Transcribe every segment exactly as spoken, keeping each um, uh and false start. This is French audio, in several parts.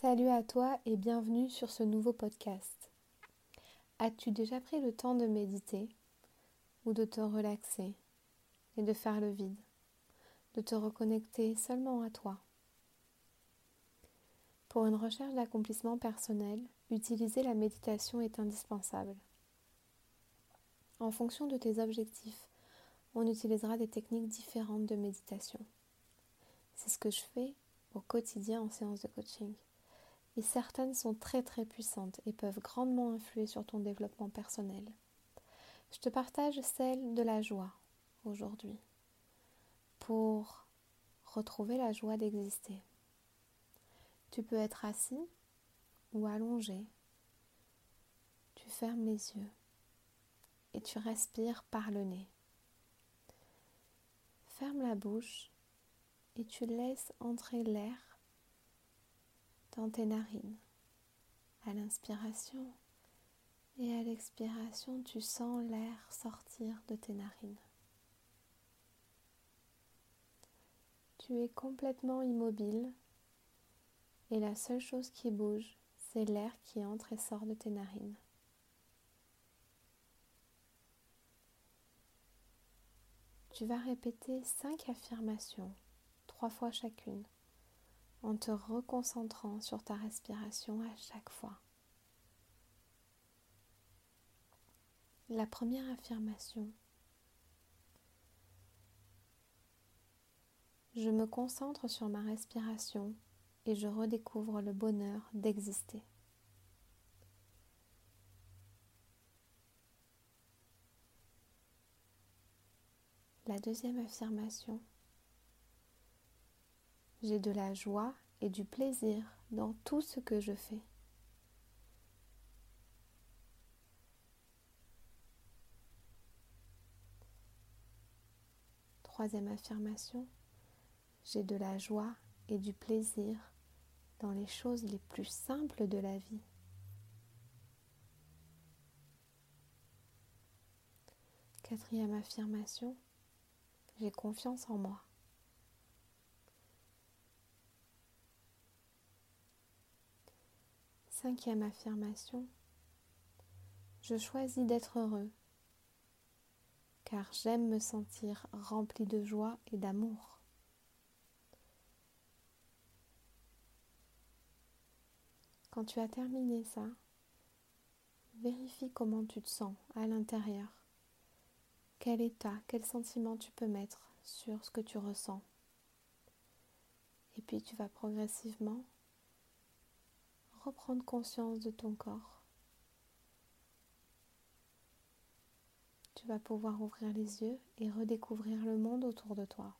Salut à toi et bienvenue sur ce nouveau podcast. As-tu déjà pris le temps de méditer ou de te relaxer et de faire le vide, de te reconnecter seulement à toi? Pour une recherche d'accomplissement personnel, utiliser la méditation est indispensable. En fonction de tes objectifs, on utilisera des techniques différentes de méditation. C'est ce que je fais au quotidien en séance de coaching. Et certaines sont très très puissantes et peuvent grandement influer sur ton développement personnel. Je te partage celle de la joie aujourd'hui, pour retrouver la joie d'exister. Tu peux être assis ou allongé. Tu fermes les yeux et tu respires par le nez. Ferme la bouche et tu laisses entrer l'air dans tes narines. À l'inspiration et à l'expiration, tu sens l'air sortir de tes narines. Tu es complètement immobile. Et la seule chose qui bouge, c'est l'air qui entre et sort de tes narines. Tu vas répéter cinq affirmations, trois fois chacune, en te reconcentrant sur ta respiration à chaque fois. La première affirmation. Je me concentre sur ma respiration. Et je redécouvre le bonheur d'exister. La deuxième affirmation. J'ai de la joie et du plaisir dans tout ce que je fais. Troisième affirmation. J'ai de la joie et du plaisir dans les choses les plus simples de la vie. Quatrième affirmation, j'ai confiance en moi. Cinquième affirmation, je choisis d'être heureux, car j'aime me sentir rempli de joie et d'amour. Quand tu as terminé ça, vérifie comment tu te sens à l'intérieur. Quel état, quel sentiment tu peux mettre sur ce que tu ressens. Et puis tu vas progressivement reprendre conscience de ton corps. Tu vas pouvoir ouvrir les yeux et redécouvrir le monde autour de toi.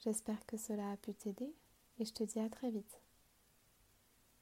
J'espère que cela a pu t'aider. Et je te dis à très vite.